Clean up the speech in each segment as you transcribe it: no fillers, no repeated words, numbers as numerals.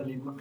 करीब में।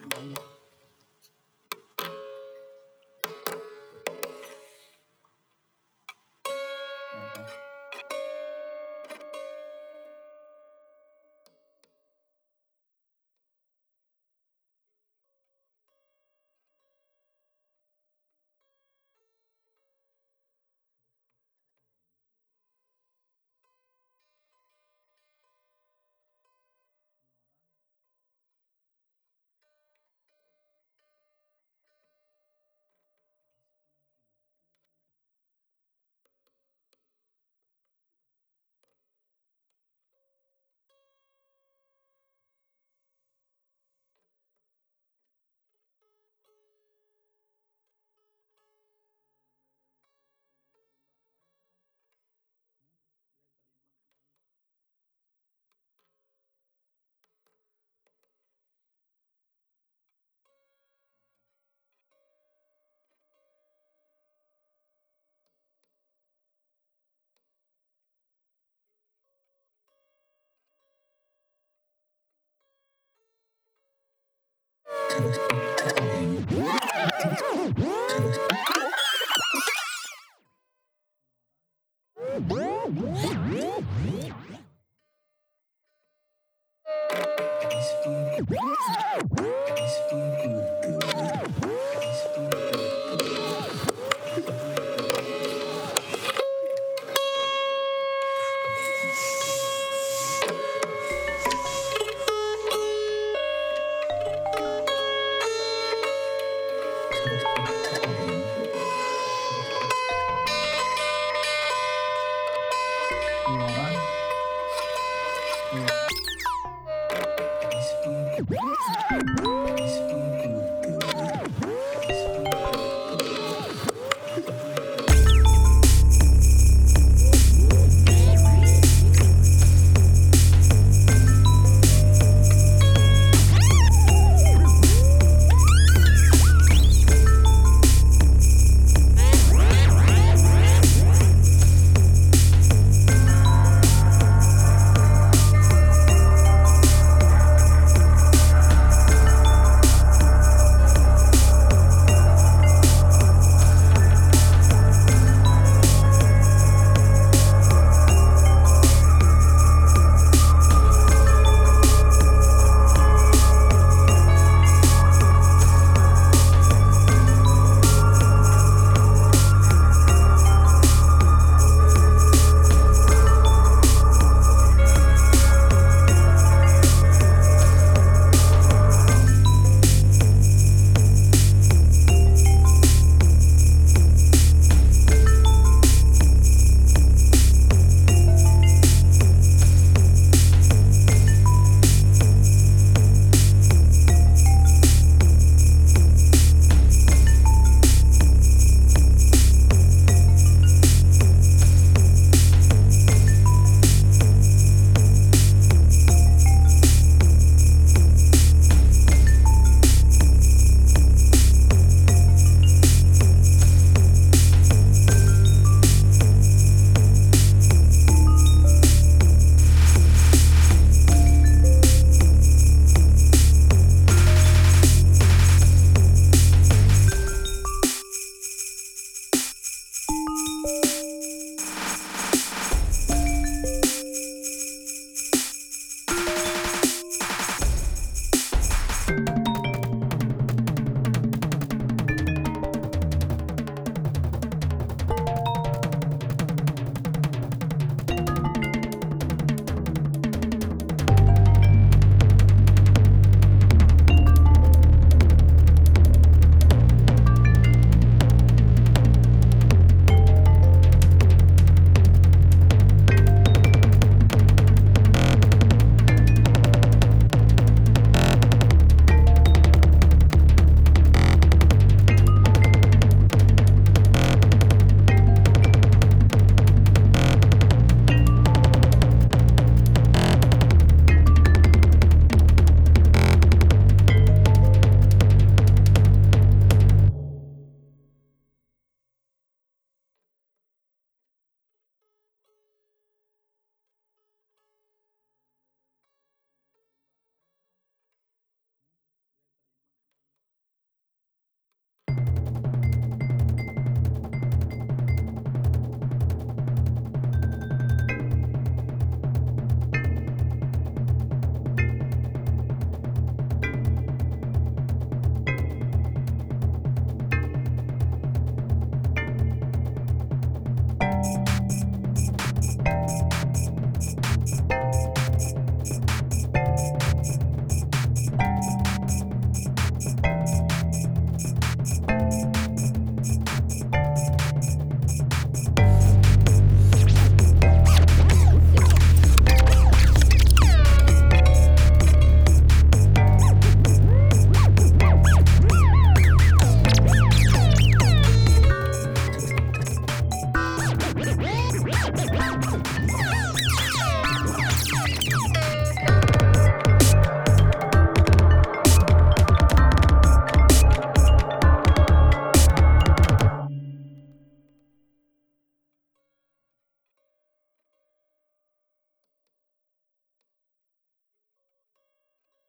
What?